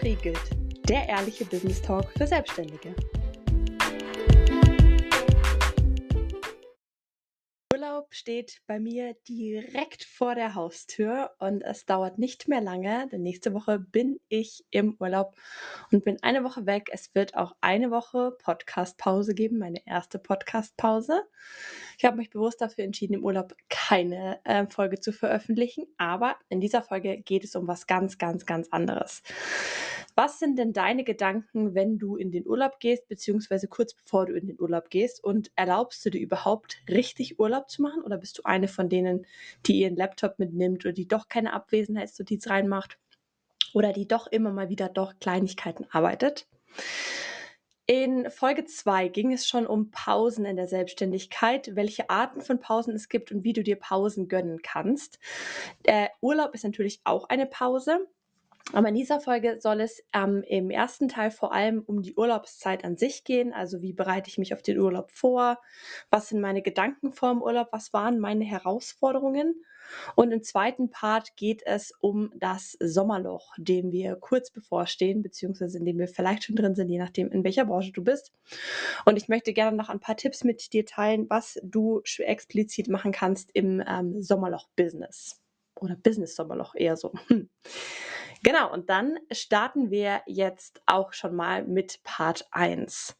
geregelt. Der ehrliche Business Talk für Selbstständige. Urlaub steht bei mir direkt vor der Haustür und es dauert nicht mehr lange, denn nächste Woche bin ich im Urlaub und bin eine Woche weg. Es wird auch eine Woche Podcast-Pause geben, meine erste Podcast-Pause. Ich habe mich bewusst dafür entschieden, im Urlaub keine Folge zu veröffentlichen, aber in dieser Folge geht es um was ganz, ganz, ganz anderes. Was sind denn deine Gedanken, wenn du in den Urlaub gehst, beziehungsweise kurz bevor du in den Urlaub gehst, und erlaubst du dir überhaupt richtig Urlaub zu machen, oder bist du eine von denen, die ihren Laptop mitnimmt oder die doch keine Abwesenheitsnotiz reinmacht oder die doch immer mal wieder doch Kleinigkeiten arbeitet? In Folge 2 ging es schon um Pausen in der Selbstständigkeit, welche Arten von Pausen es gibt und wie du dir Pausen gönnen kannst. Der Urlaub ist natürlich auch eine Pause. Aber in dieser Folge soll es im ersten Teil vor allem um die Urlaubszeit an sich gehen. Also wie bereite ich mich auf den Urlaub vor? Was sind meine Gedanken vor dem Urlaub? Was waren meine Herausforderungen? Und im zweiten Part geht es um das Sommerloch, dem wir kurz bevorstehen, beziehungsweise in dem wir vielleicht schon drin sind, je nachdem, in welcher Branche du bist. Und ich möchte gerne noch ein paar Tipps mit dir teilen, was du explizit machen kannst im Sommerloch-Business. Oder Business-Sommerloch eher so. Genau, und dann starten wir jetzt auch schon mal mit Part 1.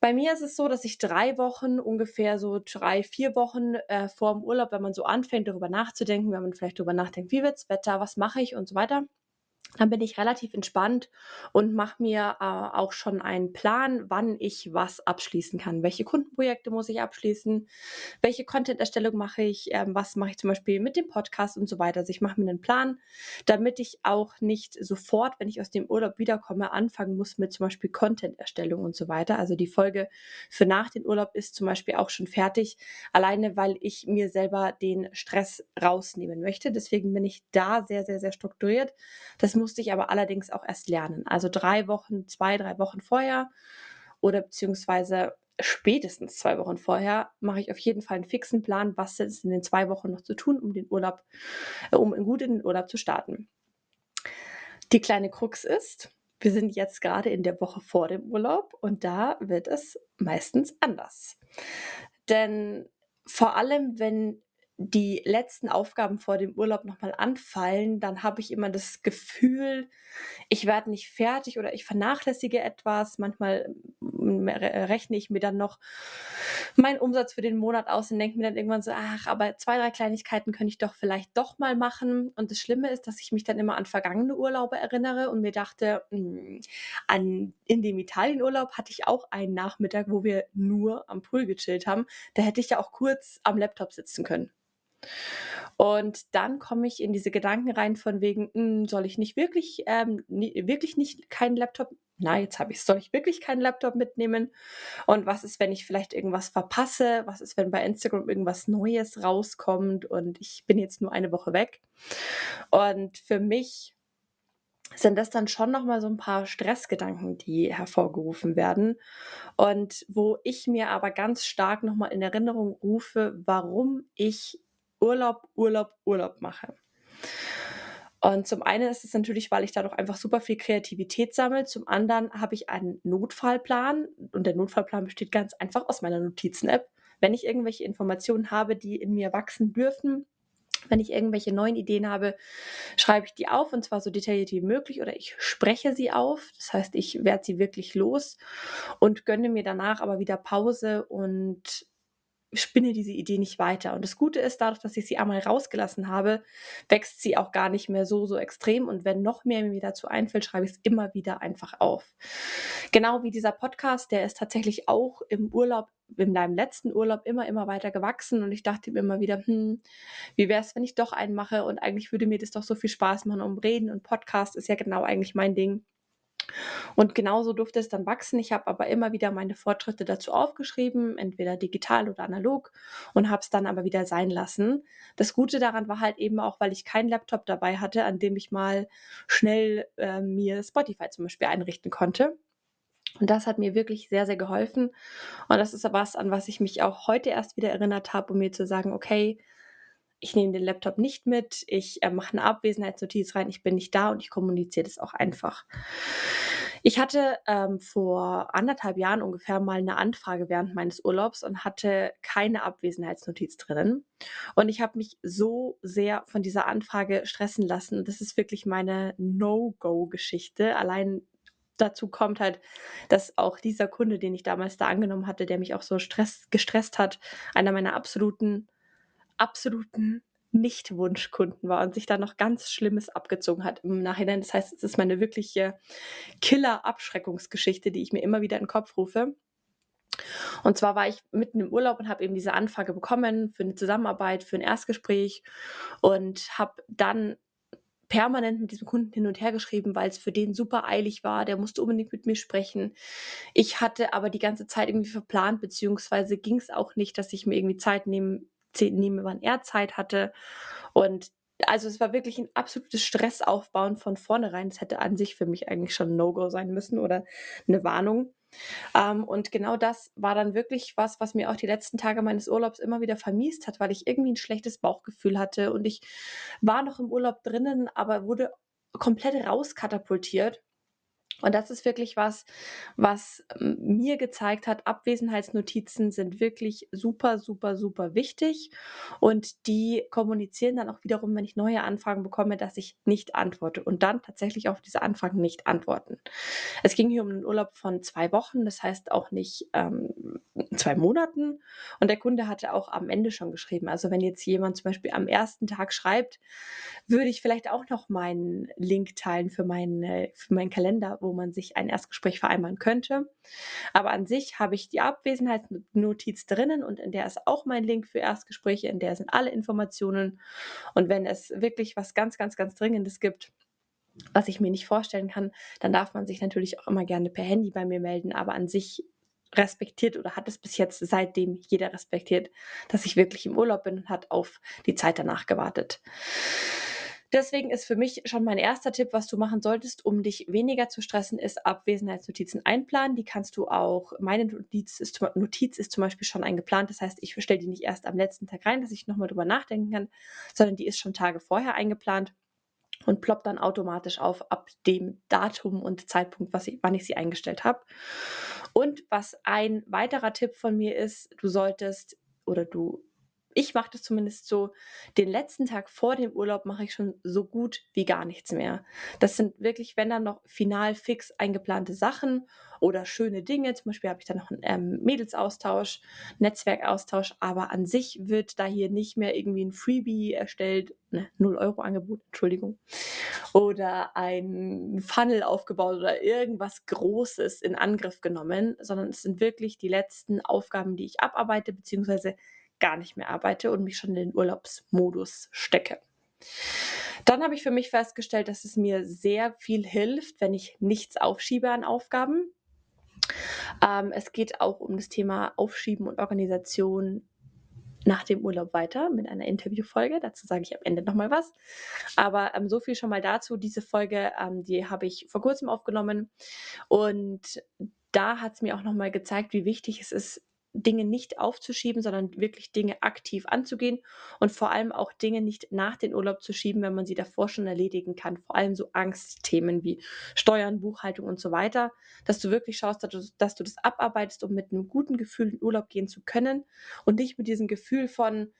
Bei mir ist es so, dass ich 3 Wochen, ungefähr so 3-4 Wochen vor dem Urlaub, wenn man so anfängt, darüber nachzudenken, wenn man vielleicht darüber nachdenkt, wie wird's Wetter, was mache ich und so weiter, dann bin ich relativ entspannt und mache mir auch schon einen Plan, wann ich was abschließen kann. Welche Kundenprojekte muss ich abschließen? Welche Content-Erstellung mache ich? Was mache ich zum Beispiel mit dem Podcast und so weiter? Also ich mache mir einen Plan, damit ich auch nicht sofort, wenn ich aus dem Urlaub wiederkomme, anfangen muss mit zum Beispiel Content-Erstellung und so weiter. Also die Folge für nach dem Urlaub ist zum Beispiel auch schon fertig, alleine weil ich mir selber den Stress rausnehmen möchte. Deswegen bin ich da sehr, sehr, sehr strukturiert. Das musste ich aber allerdings auch erst lernen. Also 3 Wochen, 2-3 Wochen vorher oder beziehungsweise spätestens 2 Wochen vorher mache ich auf jeden Fall einen fixen Plan, was ist in den 2 Wochen noch zu tun, um gut in den Urlaub zu starten. Die kleine Krux ist, wir sind jetzt gerade in der Woche vor dem Urlaub und da wird es meistens anders. Denn vor allem, wenn die letzten Aufgaben vor dem Urlaub nochmal anfallen, dann habe ich immer das Gefühl, ich werde nicht fertig oder ich vernachlässige etwas. Manchmal rechne ich mir dann noch meinen Umsatz für den Monat aus und denke mir dann irgendwann so, ach, aber 2-3 Kleinigkeiten könnte ich doch vielleicht doch mal machen. Und das Schlimme ist, dass ich mich dann immer an vergangene Urlaube erinnere und mir dachte, in dem Italienurlaub hatte ich auch einen Nachmittag, wo wir nur am Pool gechillt haben. Da hätte ich ja auch kurz am Laptop sitzen können. Und dann komme ich in diese Gedanken rein von wegen, soll ich nicht wirklich, soll ich wirklich keinen Laptop mitnehmen? Und was ist, wenn ich vielleicht irgendwas verpasse? Was ist, wenn bei Instagram irgendwas Neues rauskommt und ich bin jetzt nur eine Woche weg? Und für mich sind das dann schon nochmal so ein paar Stressgedanken, die hervorgerufen werden und wo ich mir aber ganz stark nochmal in Erinnerung rufe, warum ich Urlaub mache. Und zum einen ist es natürlich, weil ich dadurch einfach super viel Kreativität sammle. Zum anderen habe ich einen Notfallplan und der Notfallplan besteht ganz einfach aus meiner Notizen-App. Wenn ich irgendwelche Informationen habe, die in mir wachsen dürfen, wenn ich irgendwelche neuen Ideen habe, schreibe ich die auf und zwar so detailliert wie möglich oder ich spreche sie auf. Das heißt, ich werde sie wirklich los und gönne mir danach aber wieder Pause und spinne diese Idee nicht weiter. Und das Gute ist, dadurch, dass ich sie einmal rausgelassen habe, wächst sie auch gar nicht mehr so extrem. Und wenn noch mehr mir dazu einfällt, schreibe ich es immer wieder einfach auf. Genau wie dieser Podcast, der ist tatsächlich auch im Urlaub, in meinem letzten Urlaub immer weiter gewachsen. Und ich dachte mir immer wieder, wie wäre es, wenn ich doch einen mache? Und eigentlich würde mir das doch so viel Spaß machen, um Reden. Und Podcast ist ja genau eigentlich mein Ding. Und genauso durfte es dann wachsen. Ich habe aber immer wieder meine Fortschritte dazu aufgeschrieben, entweder digital oder analog, und habe es dann aber wieder sein lassen. Das Gute daran war halt eben auch, weil ich keinen Laptop dabei hatte, an dem ich mal schnell mir Spotify zum Beispiel einrichten konnte. Und das hat mir wirklich sehr, sehr geholfen. Und das ist was, an was ich mich auch heute erst wieder erinnert habe, um mir zu sagen, okay, ich nehme den Laptop nicht mit, ich mache eine Abwesenheitsnotiz rein, ich bin nicht da und ich kommuniziere das auch einfach. Ich hatte vor 1,5 Jahren ungefähr mal eine Anfrage während meines Urlaubs und hatte keine Abwesenheitsnotiz drinnen. Und ich habe mich so sehr von dieser Anfrage stressen lassen. Das ist wirklich meine No-Go-Geschichte. Allein dazu kommt halt, dass auch dieser Kunde, den ich damals da angenommen hatte, der mich auch so gestresst hat, einer meiner absoluten Nicht-Wunschkunden war und sich da noch ganz Schlimmes abgezogen hat im Nachhinein. Das heißt, es ist meine wirkliche Killer-Abschreckungsgeschichte, die ich mir immer wieder in den Kopf rufe. Und zwar war ich mitten im Urlaub und habe eben diese Anfrage bekommen für eine Zusammenarbeit, für ein Erstgespräch und habe dann permanent mit diesem Kunden hin und her geschrieben, weil es für den super eilig war, der musste unbedingt mit mir sprechen. Ich hatte aber die ganze Zeit irgendwie verplant, beziehungsweise ging es auch nicht, dass ich mir irgendwie Zeit nehme, wann er Zeit hatte. Und also es war wirklich ein absolutes Stressaufbauen von vornherein. Es hätte an sich für mich eigentlich schon ein No-Go sein müssen oder eine Warnung. Und genau das war dann wirklich was mir auch die letzten Tage meines Urlaubs immer wieder vermiest hat, weil ich irgendwie ein schlechtes Bauchgefühl hatte und ich war noch im Urlaub drinnen, aber wurde komplett rauskatapultiert. Und das ist wirklich was mir gezeigt hat, Abwesenheitsnotizen sind wirklich super, super, super wichtig und die kommunizieren dann auch wiederum, wenn ich neue Anfragen bekomme, dass ich nicht antworte und dann tatsächlich auf diese Anfragen nicht antworten. Es ging hier um einen Urlaub von 2 Wochen, das heißt auch nicht 2 Monaten und der Kunde hatte auch am Ende schon geschrieben, also wenn jetzt jemand zum Beispiel am ersten Tag schreibt, würde ich vielleicht auch noch meinen Link teilen für meinen Kalender, wo man sich ein Erstgespräch vereinbaren könnte. Aber an sich habe ich die Abwesenheitsnotiz drinnen und in der ist auch mein Link für Erstgespräche, in der sind alle Informationen. Und wenn es wirklich was ganz, ganz, ganz Dringendes gibt, was ich mir nicht vorstellen kann, dann darf man sich natürlich auch immer gerne per Handy bei mir melden, aber an sich respektiert oder hat es bis jetzt seitdem jeder respektiert, dass ich wirklich im Urlaub bin und hat auf die Zeit danach gewartet. Deswegen ist für mich schon mein erster Tipp, was du machen solltest, um dich weniger zu stressen, ist Abwesenheitsnotizen einplanen. Die kannst du auch, meine Notiz ist zum Beispiel schon eingeplant, das heißt, ich stelle die nicht erst am letzten Tag rein, dass ich nochmal drüber nachdenken kann, sondern die ist schon Tage vorher eingeplant und ploppt dann automatisch auf ab dem Datum und Zeitpunkt, wann ich sie eingestellt habe. Und was ein weiterer Tipp von mir ist, ich mache das zumindest so, den letzten Tag vor dem Urlaub mache ich schon so gut wie gar nichts mehr. Das sind wirklich, wenn dann noch final fix eingeplante Sachen oder schöne Dinge. Zum Beispiel habe ich dann noch einen Mädelsaustausch, Netzwerkaustausch, aber an sich wird da hier nicht mehr irgendwie ein Freebie erstellt, 0-Euro-Angebot, Entschuldigung, oder ein Funnel aufgebaut oder irgendwas Großes in Angriff genommen, sondern es sind wirklich die letzten Aufgaben, die ich abarbeite, beziehungsweise gar nicht mehr arbeite und mich schon in den Urlaubsmodus stecke. Dann habe ich für mich festgestellt, dass es mir sehr viel hilft, wenn ich nichts aufschiebe an Aufgaben. Es geht auch um das Thema Aufschieben und Organisation nach dem Urlaub weiter mit einer Interviewfolge. Dazu sage ich am Ende nochmal was. Aber so viel schon mal dazu. Diese Folge, die habe ich vor kurzem aufgenommen und da hat es mir auch nochmal gezeigt, wie wichtig es ist, Dinge nicht aufzuschieben, sondern wirklich Dinge aktiv anzugehen und vor allem auch Dinge nicht nach den Urlaub zu schieben, wenn man sie davor schon erledigen kann. Vor allem so Angstthemen wie Steuern, Buchhaltung und so weiter, dass du wirklich schaust, dass du das abarbeitest, um mit einem guten Gefühl in Urlaub gehen zu können und nicht mit diesem Gefühl von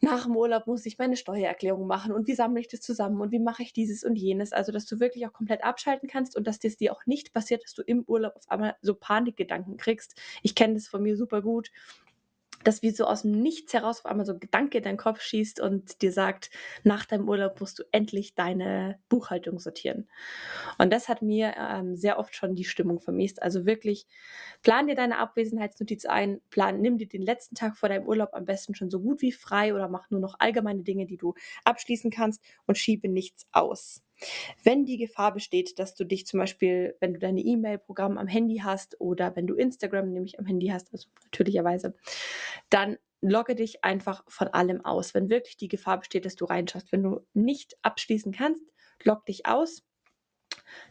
nach dem Urlaub muss ich meine Steuererklärung machen und wie sammle ich das zusammen und wie mache ich dieses und jenes. Also, dass du wirklich auch komplett abschalten kannst und dass das dir auch nicht passiert, dass du im Urlaub auf einmal so Panikgedanken kriegst. Ich kenne das von mir super gut, dass wie so aus dem Nichts heraus auf einmal so ein Gedanke in deinen Kopf schießt und dir sagt, nach deinem Urlaub musst du endlich deine Buchhaltung sortieren. Und das hat mir sehr oft schon die Stimmung vermiest. Also wirklich, plan dir deine Abwesenheitsnotiz ein, nimm dir den letzten Tag vor deinem Urlaub am besten schon so gut wie frei oder mach nur noch allgemeine Dinge, die du abschließen kannst und schiebe nichts aus. Wenn die Gefahr besteht, dass du dich zum Beispiel, wenn du deine E-Mail-Programme am Handy hast oder wenn du Instagram nämlich am Handy hast, also natürlicherweise, dann logge dich einfach von allem aus. Wenn wirklich die Gefahr besteht, dass du reinschaust, wenn du nicht abschließen kannst, logg dich aus.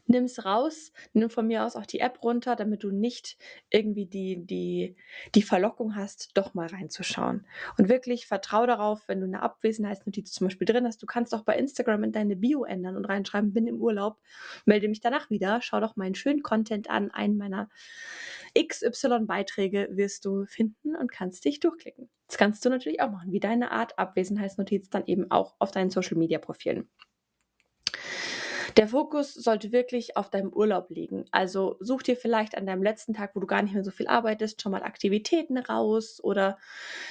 nimm's raus, nimm von mir aus auch die App runter, damit du nicht irgendwie die Verlockung hast, doch mal reinzuschauen. Und wirklich vertrau darauf, wenn du eine Abwesenheitsnotiz zum Beispiel drin hast, du kannst auch bei Instagram in deine Bio ändern und reinschreiben, bin im Urlaub, melde mich danach wieder, schau doch meinen schönen Content an, einen meiner XY-Beiträge wirst du finden und kannst dich durchklicken. Das kannst du natürlich auch machen, wie deine Art Abwesenheitsnotiz dann eben auch auf deinen Social-Media-Profilen. Der Fokus sollte wirklich auf deinem Urlaub liegen. Also such dir vielleicht an deinem letzten Tag, wo du gar nicht mehr so viel arbeitest, schon mal Aktivitäten raus oder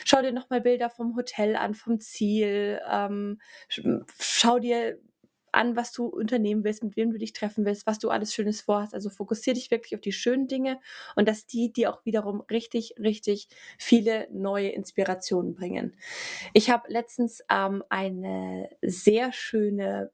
schau dir nochmal Bilder vom Hotel an, vom Ziel. Schau dir an, was du unternehmen willst, mit wem du dich treffen willst, was du alles Schönes vorhast. Also fokussier dich wirklich auf die schönen Dinge und dass die dir auch wiederum richtig, richtig viele neue Inspirationen bringen. Ich habe letztens eine sehr schöne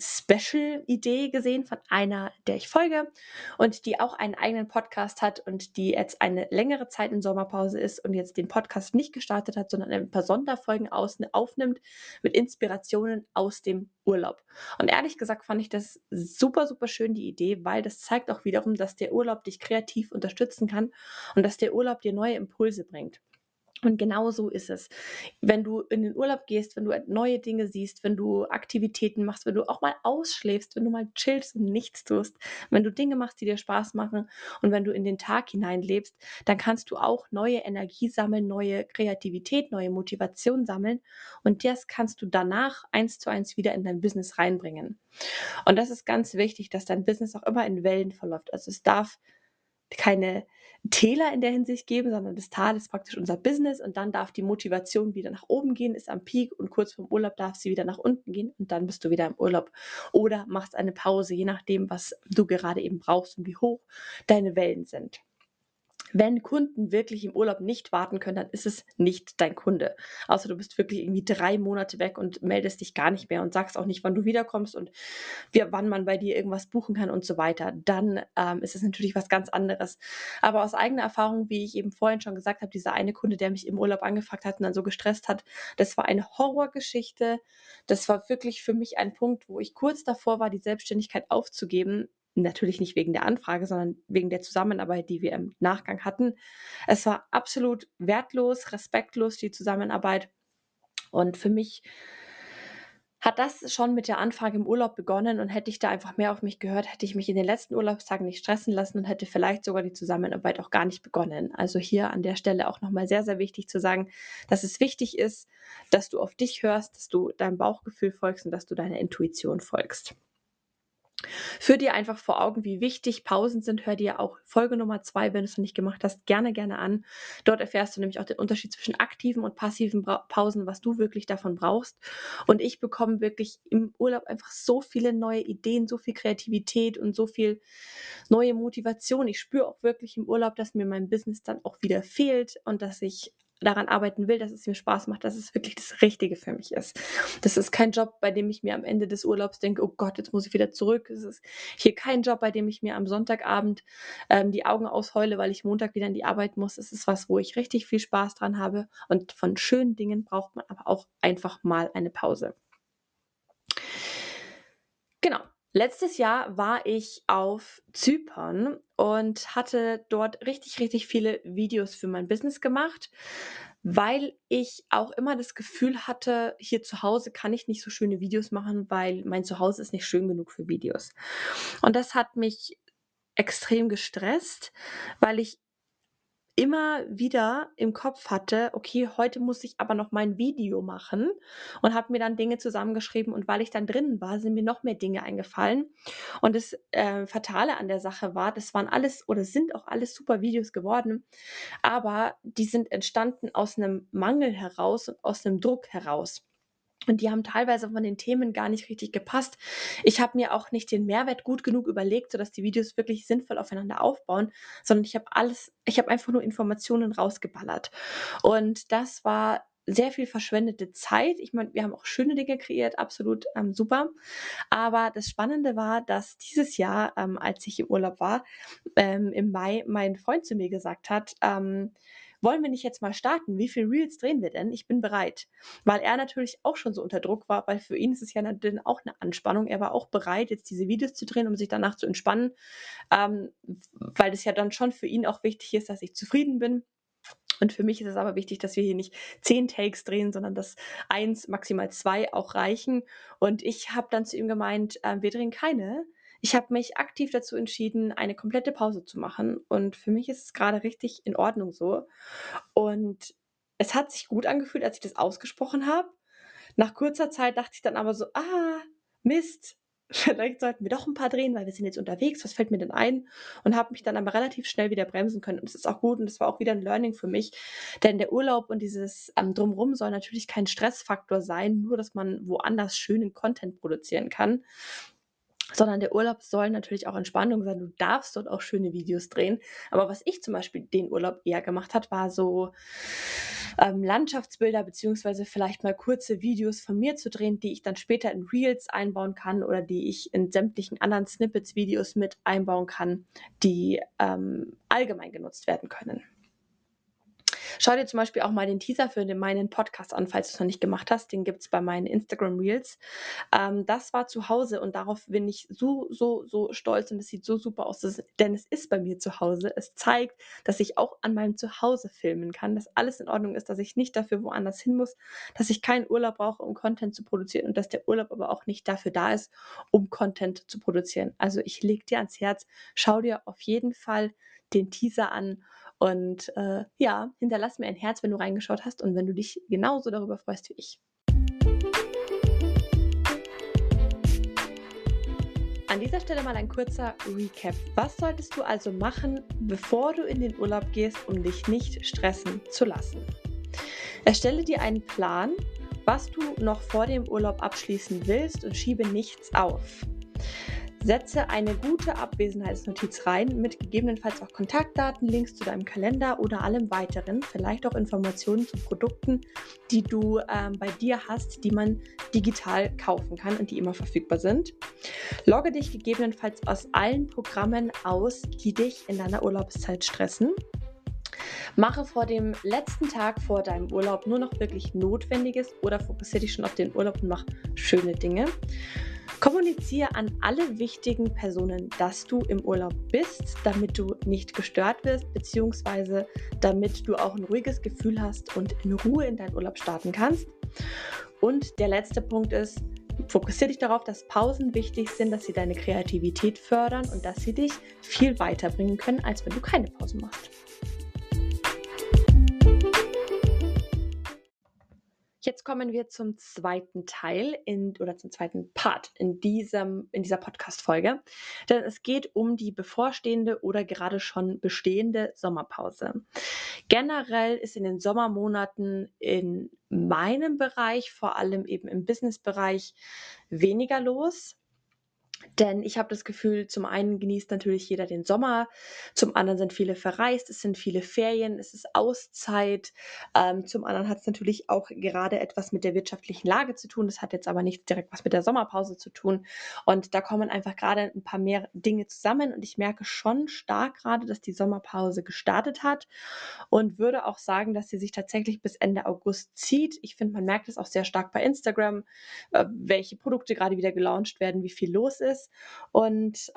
Special-Idee gesehen von einer, der ich folge und die auch einen eigenen Podcast hat und die jetzt eine längere Zeit in Sommerpause ist und jetzt den Podcast nicht gestartet hat, sondern ein paar Sonderfolgen aufnimmt mit Inspirationen aus dem Urlaub. Und ehrlich gesagt fand ich das super, super schön, die Idee, weil das zeigt auch wiederum, dass der Urlaub dich kreativ unterstützen kann und dass der Urlaub dir neue Impulse bringt. Und genau so ist es. Wenn du in den Urlaub gehst, wenn du neue Dinge siehst, wenn du Aktivitäten machst, wenn du auch mal ausschläfst, wenn du mal chillst und nichts tust, wenn du Dinge machst, die dir Spaß machen und wenn du in den Tag hineinlebst, dann kannst du auch neue Energie sammeln, neue Kreativität, neue Motivation sammeln und das kannst du danach 1:1 wieder in dein Business reinbringen. Und das ist ganz wichtig, dass dein Business auch immer in Wellen verläuft. Also es darf keine Täler in der Hinsicht geben, sondern das Tal ist praktisch unser Business und dann darf die Motivation wieder nach oben gehen, ist am Peak und kurz vorm Urlaub darf sie wieder nach unten gehen und dann bist du wieder im Urlaub oder machst eine Pause, je nachdem, was du gerade eben brauchst und wie hoch deine Wellen sind. Wenn Kunden wirklich im Urlaub nicht warten können, dann ist es nicht dein Kunde. Außer du bist wirklich irgendwie 3 Monate weg und meldest dich gar nicht mehr und sagst auch nicht, wann du wiederkommst und wann man bei dir irgendwas buchen kann und so weiter. Dann ist es natürlich was ganz anderes. Aber aus eigener Erfahrung, wie ich eben vorhin schon gesagt habe, dieser eine Kunde, der mich im Urlaub angefragt hat und dann so gestresst hat, das war eine Horrorgeschichte. Das war wirklich für mich ein Punkt, wo ich kurz davor war, die Selbstständigkeit aufzugeben. Natürlich nicht wegen der Anfrage, sondern wegen der Zusammenarbeit, die wir im Nachgang hatten. Es war absolut wertlos, respektlos, die Zusammenarbeit. Und für mich hat das schon mit der Anfrage im Urlaub begonnen und hätte ich da einfach mehr auf mich gehört, hätte ich mich in den letzten Urlaubstagen nicht stressen lassen und hätte vielleicht sogar die Zusammenarbeit auch gar nicht begonnen. Also hier an der Stelle auch nochmal sehr, sehr wichtig zu sagen, dass es wichtig ist, dass du auf dich hörst, dass du deinem Bauchgefühl folgst und dass du deiner Intuition folgst. Führ dir einfach vor Augen, wie wichtig Pausen sind. Hör dir auch Folge Nummer 2, wenn du es noch nicht gemacht hast, gerne an. Dort erfährst du nämlich auch den Unterschied zwischen aktiven und passiven Pausen, was du wirklich davon brauchst. Und ich bekomme wirklich im Urlaub einfach so viele neue Ideen, so viel Kreativität und so viel neue Motivation. Ich spüre auch wirklich im Urlaub, dass mir mein Business dann auch wieder fehlt und dass ich daran arbeiten will, dass es mir Spaß macht, dass es wirklich das Richtige für mich ist. Das ist kein Job, bei dem ich mir am Ende des Urlaubs denke, oh Gott, jetzt muss ich wieder zurück. Es ist hier kein Job, bei dem ich mir am Sonntagabend die Augen ausheule, weil ich Montag wieder in die Arbeit muss. Es ist was, wo ich richtig viel Spaß dran habe und von schönen Dingen braucht man aber auch einfach mal eine Pause. Genau. Letztes Jahr war ich auf Zypern und hatte dort richtig, richtig viele Videos für mein Business gemacht, weil ich auch immer das Gefühl hatte, hier zu Hause kann ich nicht so schöne Videos machen, weil mein Zuhause ist nicht schön genug für Videos. Und das hat mich extrem gestresst, weil ich immer wieder im Kopf hatte, okay, heute muss ich aber noch mein Video machen und habe mir dann Dinge zusammengeschrieben und weil ich dann drinnen war, sind mir noch mehr Dinge eingefallen und das Fatale an der Sache war, das waren alles oder sind auch alles super Videos geworden, aber die sind entstanden aus einem Mangel heraus und aus einem Druck heraus. Und die haben teilweise von den Themen gar nicht richtig gepasst. Ich habe mir auch nicht den Mehrwert gut genug überlegt, sodass die Videos wirklich sinnvoll aufeinander aufbauen, sondern ich habe einfach nur Informationen rausgeballert. Und das war sehr viel verschwendete Zeit. Ich meine, wir haben auch schöne Dinge kreiert, absolut super. Aber das Spannende war, dass dieses Jahr, als ich im Urlaub war, im Mai mein Freund zu mir gesagt hat, wollen wir nicht jetzt mal starten? Wie viele Reels drehen wir denn? Ich bin bereit. Weil er natürlich auch schon so unter Druck war, weil für ihn ist es ja dann auch eine Anspannung. Er war auch bereit, jetzt diese Videos zu drehen, um sich danach zu entspannen, weil es ja dann schon für ihn auch wichtig ist, dass ich zufrieden bin. Und für mich ist es aber wichtig, dass wir hier nicht 10 Takes drehen, sondern dass 1, maximal 2 auch reichen. Und ich habe dann zu ihm gemeint, wir drehen keine. Ich habe mich aktiv dazu entschieden, eine komplette Pause zu machen. Und für mich ist es gerade richtig in Ordnung so. Und es hat sich gut angefühlt, als ich das ausgesprochen habe. Nach kurzer Zeit dachte ich dann aber so, Mist. Vielleicht sollten wir doch ein paar drehen, weil wir sind jetzt unterwegs, was fällt mir denn ein? Und habe mich dann aber relativ schnell wieder bremsen können. Und es ist auch gut und es war auch wieder ein Learning für mich, denn der Urlaub und dieses Drumherum soll natürlich kein Stressfaktor sein, nur dass man woanders schönen Content produzieren kann, sondern der Urlaub soll natürlich auch Entspannung sein. Du darfst dort auch schöne Videos drehen. Aber was ich zum Beispiel den Urlaub eher gemacht hat, war so Landschaftsbilder beziehungsweise vielleicht mal kurze Videos von mir zu drehen, die ich dann später in Reels einbauen kann oder die ich in sämtlichen anderen Snippets-Videos mit einbauen kann, die allgemein genutzt werden können. Schau dir zum Beispiel auch mal den Teaser für meinen Podcast an, falls du es noch nicht gemacht hast. Den gibt es bei meinen Instagram Reels. Das war zu Hause und darauf bin ich so stolz und es sieht so super aus, denn es ist bei mir zu Hause. Es zeigt, dass ich auch an meinem Zuhause filmen kann, dass alles in Ordnung ist, dass ich nicht dafür woanders hin muss, dass ich keinen Urlaub brauche, um Content zu produzieren und dass der Urlaub aber auch nicht dafür da ist, um Content zu produzieren. Also ich lege dir ans Herz, schau dir auf jeden Fall den Teaser an. Und hinterlass mir ein Herz, wenn du reingeschaut hast und wenn du dich genauso darüber freust wie ich. An dieser Stelle mal ein kurzer Recap. Was solltest du also machen, bevor du in den Urlaub gehst, um dich nicht stressen zu lassen? Erstelle dir einen Plan, was du noch vor dem Urlaub abschließen willst und schiebe nichts auf. Setze eine gute Abwesenheitsnotiz rein mit gegebenenfalls auch Kontaktdaten, Links zu deinem Kalender oder allem weiteren, vielleicht auch Informationen zu Produkten, die du bei dir hast, die man digital kaufen kann und die immer verfügbar sind. Logge dich gegebenenfalls aus allen Programmen aus, die dich in deiner Urlaubszeit stressen. Mache vor dem letzten Tag vor deinem Urlaub nur noch wirklich Notwendiges oder fokussiere dich schon auf den Urlaub und mach schöne Dinge. Kommuniziere an alle wichtigen Personen, dass du im Urlaub bist, damit du nicht gestört wirst, beziehungsweise damit du auch ein ruhiges Gefühl hast und in Ruhe in deinen Urlaub starten kannst. Und der letzte Punkt ist, fokussiere dich darauf, dass Pausen wichtig sind, dass sie deine Kreativität fördern und dass sie dich viel weiterbringen können, als wenn du keine Pausen machst. Jetzt kommen wir zum zweiten Teil zum zweiten Part in dieser Podcast-Folge, denn es geht um die bevorstehende oder gerade schon bestehende Sommerpause. Generell ist in den Sommermonaten in meinem Bereich, vor allem eben im Business-Bereich, weniger los. Denn ich habe das Gefühl, zum einen genießt natürlich jeder den Sommer, zum anderen sind viele verreist, es sind viele Ferien, es ist Auszeit. Zum anderen hat es natürlich auch gerade etwas mit der wirtschaftlichen Lage zu tun. Das hat jetzt aber nicht direkt was mit der Sommerpause zu tun. Und da kommen einfach gerade ein paar mehr Dinge zusammen. Und ich merke schon stark gerade, dass die Sommerpause gestartet hat und würde auch sagen, dass sie sich tatsächlich bis Ende August zieht. Ich finde, man merkt es auch sehr stark bei Instagram, welche Produkte gerade wieder gelauncht werden, wie viel los ist. Und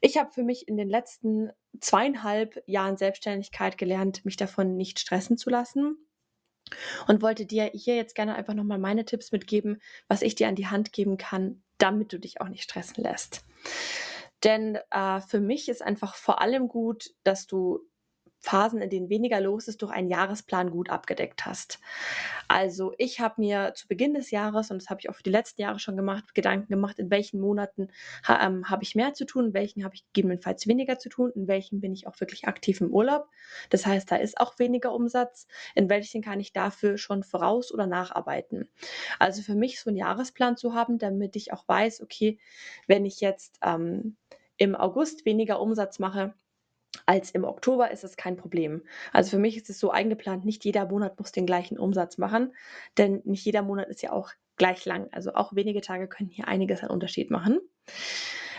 ich habe für mich in den letzten 2,5 Jahren Selbstständigkeit gelernt, mich davon nicht stressen zu lassen und wollte dir hier jetzt gerne einfach nochmal meine Tipps mitgeben, was ich dir an die Hand geben kann, damit du dich auch nicht stressen lässt. Denn für mich ist einfach vor allem gut, dass du Phasen, in denen weniger los ist, durch einen Jahresplan gut abgedeckt hast. Also ich habe mir zu Beginn des Jahres, und das habe ich auch für die letzten Jahre schon gemacht, Gedanken gemacht, in welchen Monaten habe ich mehr zu tun, in welchen habe ich gegebenenfalls weniger zu tun, in welchen bin ich auch wirklich aktiv im Urlaub. Das heißt, da ist auch weniger Umsatz, in welchen kann ich dafür schon voraus- oder nacharbeiten. Also für mich so einen Jahresplan zu haben, damit ich auch weiß, okay, wenn ich jetzt im August weniger Umsatz mache, als im Oktober ist es kein Problem. Also für mich ist es so eingeplant, nicht jeder Monat muss den gleichen Umsatz machen, denn nicht jeder Monat ist ja auch gleich lang. Also auch wenige Tage können hier einiges an Unterschied machen.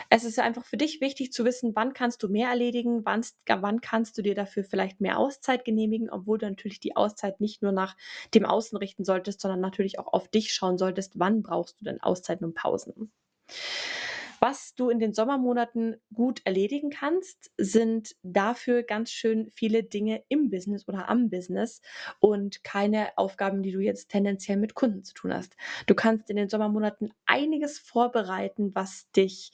es ist einfach für dich wichtig zu wissen, wann kannst du mehr erledigen, wann kannst du dir dafür vielleicht mehr Auszeit genehmigen, obwohl du natürlich die Auszeit nicht nur nach dem Außen richten solltest, sondern natürlich auch auf dich schauen solltest, wann brauchst du denn Auszeiten und Pausen. Was du in den Sommermonaten gut erledigen kannst, sind dafür ganz schön viele Dinge im Business oder am Business und keine Aufgaben, die du jetzt tendenziell mit Kunden zu tun hast. Du kannst in den Sommermonaten einiges vorbereiten, was dich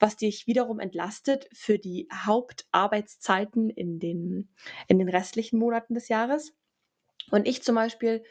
wiederum entlastet für die Hauptarbeitszeiten in den restlichen Monaten des Jahres. Und ich zum Beispiel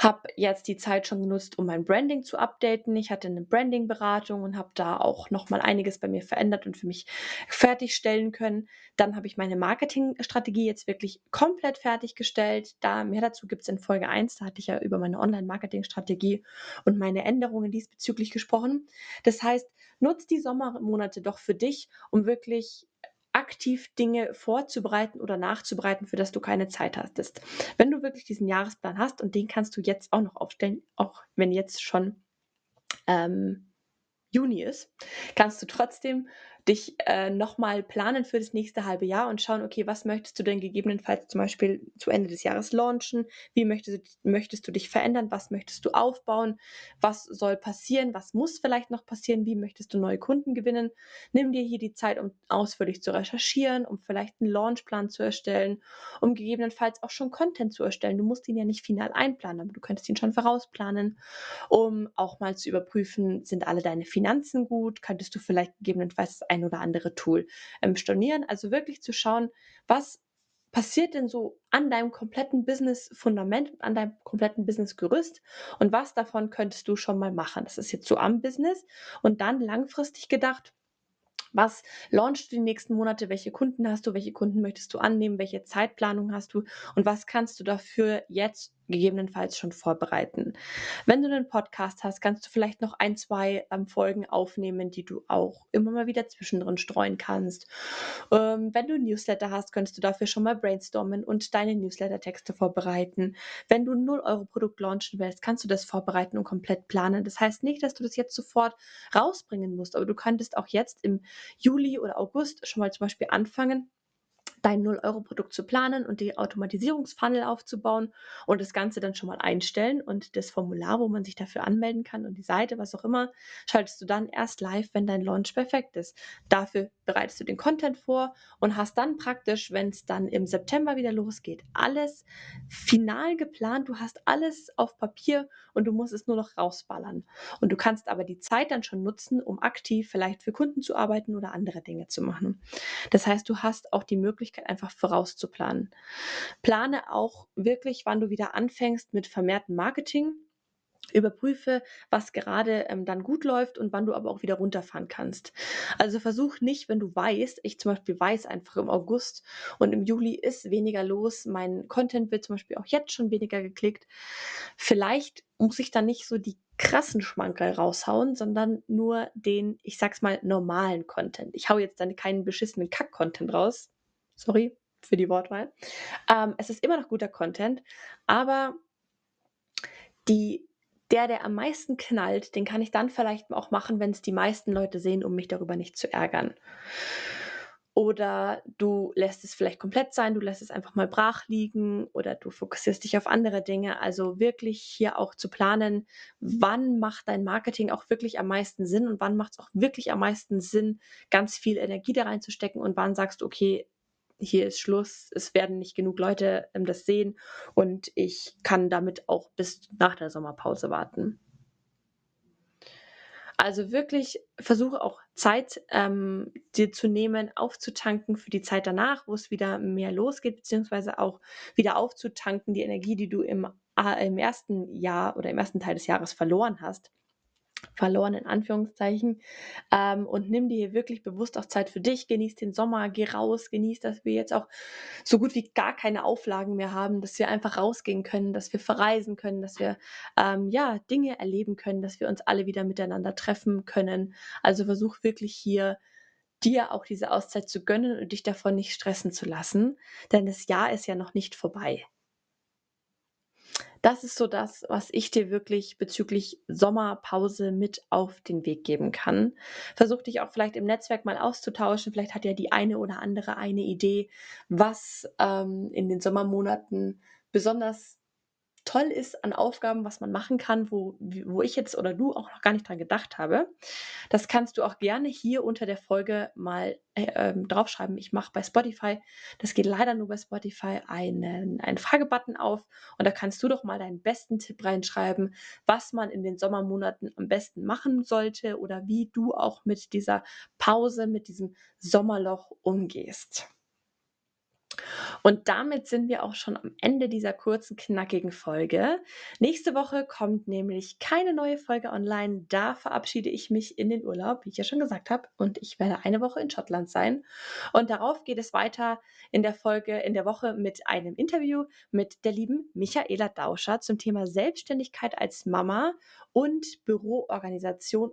habe jetzt die Zeit schon genutzt, um mein Branding zu updaten. Ich hatte eine Branding-Beratung und habe da auch nochmal einiges bei mir verändert und für mich fertigstellen können. Dann habe ich meine Marketingstrategie jetzt wirklich komplett fertiggestellt. Da mehr dazu gibt es in Folge 1, da hatte ich ja über meine Online-Marketing-Strategie und meine Änderungen diesbezüglich gesprochen. Das heißt, nutz die Sommermonate doch für dich, um wirklich aktiv Dinge vorzubereiten oder nachzubereiten, für das du keine Zeit hattest. Wenn du wirklich diesen Jahresplan hast, und den kannst du jetzt auch noch aufstellen, auch wenn jetzt schon Juni ist, kannst du trotzdem dich nochmal planen für das nächste halbe Jahr und schauen, okay, was möchtest du denn gegebenenfalls zum Beispiel zu Ende des Jahres launchen, wie möchtest du dich verändern, was möchtest du aufbauen, was soll passieren, was muss vielleicht noch passieren, wie möchtest du neue Kunden gewinnen. Nimm dir hier die Zeit, um ausführlich zu recherchieren, um vielleicht einen Launchplan zu erstellen, um gegebenenfalls auch schon Content zu erstellen. Du musst ihn ja nicht final einplanen, aber du könntest ihn schon vorausplanen, um auch mal zu überprüfen, sind alle deine Finanzen gut, könntest du vielleicht gegebenenfalls ein oder andere Tool stornieren. Also wirklich zu schauen, was passiert denn so an deinem kompletten Business-Fundament, an deinem kompletten Business-Gerüst und was davon könntest du schon mal machen. Das ist jetzt so am Business und dann langfristig gedacht, was launchst du die nächsten Monate, welche Kunden hast du, welche Kunden möchtest du annehmen, welche Zeitplanung hast du und was kannst du dafür jetzt gegebenenfalls schon vorbereiten. Wenn du einen Podcast hast, kannst du vielleicht noch 1, 2 Folgen aufnehmen, die du auch immer mal wieder zwischendrin streuen kannst. Wenn du Newsletter hast, könntest du dafür schon mal brainstormen und deine Newsletter-Texte vorbereiten. Wenn du ein 0-Euro-Produkt launchen willst, kannst du das vorbereiten und komplett planen. Das heißt nicht, dass du das jetzt sofort rausbringen musst, aber du könntest auch jetzt im Juli oder August schon mal zum Beispiel anfangen, dein 0-Euro-Produkt zu planen und die Automatisierungsfunnel aufzubauen und das Ganze dann schon mal einstellen und das Formular, wo man sich dafür anmelden kann und die Seite, was auch immer, schaltest du dann erst live, wenn dein Launch perfekt ist. Dafür bereitest du den Content vor und hast dann praktisch, wenn es dann im September wieder losgeht, alles final geplant, du hast alles auf Papier und du musst es nur noch rausballern. Und du kannst aber die Zeit dann schon nutzen, um aktiv vielleicht für Kunden zu arbeiten oder andere Dinge zu machen. Das heißt, du hast auch die Möglichkeit, einfach vorauszuplanen. Plane auch wirklich, wann du wieder anfängst mit vermehrtem Marketing. Überprüfe, was gerade dann gut läuft und wann du aber auch wieder runterfahren kannst. Also versuch nicht, wenn du weißt, ich zum Beispiel weiß einfach im August und im Juli ist weniger los, mein Content wird zum Beispiel auch jetzt schon weniger geklickt. Vielleicht muss ich dann nicht so die krassen Schmankerl raushauen, sondern nur den, ich sag's mal, normalen Content. Ich hau jetzt dann keinen beschissenen Kack-Content raus. Sorry für die Wortwahl. Es ist immer noch guter Content, aber der am meisten knallt, den kann ich dann vielleicht auch machen, wenn es die meisten Leute sehen, um mich darüber nicht zu ärgern. Oder du lässt es vielleicht komplett sein, du lässt es einfach mal brach liegen oder du fokussierst dich auf andere Dinge. Also wirklich hier auch zu planen, wann macht dein Marketing auch wirklich am meisten Sinn und wann macht es auch wirklich am meisten Sinn, ganz viel Energie da reinzustecken und wann sagst du, okay, hier ist Schluss, es werden nicht genug Leute das sehen und ich kann damit auch bis nach der Sommerpause warten. Also wirklich versuche auch Zeit dir zu nehmen, aufzutanken für die Zeit danach, wo es wieder mehr losgeht, beziehungsweise auch wieder aufzutanken, die Energie, die du im ersten Jahr oder im ersten Teil des Jahres verloren hast. Verloren in Anführungszeichen, und nimm dir hier wirklich bewusst auch Zeit für dich, genieß den Sommer, geh raus, genieß, dass wir jetzt auch so gut wie gar keine Auflagen mehr haben, dass wir einfach rausgehen können, dass wir verreisen können, dass wir Dinge erleben können, dass wir uns alle wieder miteinander treffen können. Also versuch wirklich hier dir auch diese Auszeit zu gönnen und dich davon nicht stressen zu lassen, denn das Jahr ist ja noch nicht vorbei. Das ist so das, was ich dir wirklich bezüglich Sommerpause mit auf den Weg geben kann. Versuch dich auch vielleicht im Netzwerk mal auszutauschen. Vielleicht hat ja die eine oder andere eine Idee, was in den Sommermonaten besonders toll ist an Aufgaben, was man machen kann, wo ich jetzt oder du auch noch gar nicht dran gedacht habe. Das kannst du auch gerne hier unter der Folge mal draufschreiben. Ich mache bei Spotify, das geht leider nur bei Spotify, einen Fragebutton auf und da kannst du doch mal deinen besten Tipp reinschreiben, was man in den Sommermonaten am besten machen sollte oder wie du auch mit dieser Pause, mit diesem Sommerloch umgehst. Und damit sind wir auch schon am Ende dieser kurzen, knackigen Folge. Nächste Woche kommt nämlich keine neue Folge online. Da verabschiede ich mich in den Urlaub, wie ich ja schon gesagt habe. Und ich werde eine Woche in Schottland sein. Und darauf geht es weiter in der Woche mit einem Interview mit der lieben Michaela Dauscher zum Thema Selbstständigkeit als Mama und Büroorganisation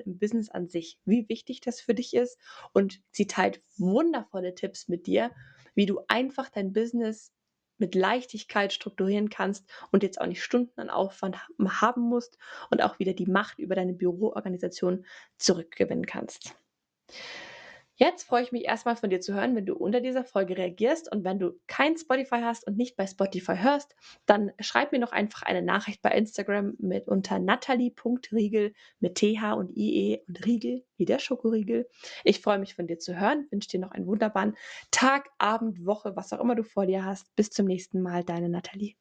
im Business an sich. Wie wichtig das für dich ist. Und sie teilt wundervolle Tipps mit dir, wie du einfach dein Business mit Leichtigkeit strukturieren kannst und jetzt auch nicht Stunden an Aufwand haben musst und auch wieder die Macht über deine Büroorganisation zurückgewinnen kannst. Jetzt freue ich mich erstmal von dir zu hören, wenn du unter dieser Folge reagierst, und wenn du kein Spotify hast und nicht bei Spotify hörst, dann schreib mir doch einfach eine Nachricht bei Instagram unter nathalie.riegel mit TH und IE und Riegel wie der Schokoriegel. Ich freue mich von dir zu hören, wünsche dir noch einen wunderbaren Tag, Abend, Woche, was auch immer du vor dir hast. Bis zum nächsten Mal, deine Nathalie.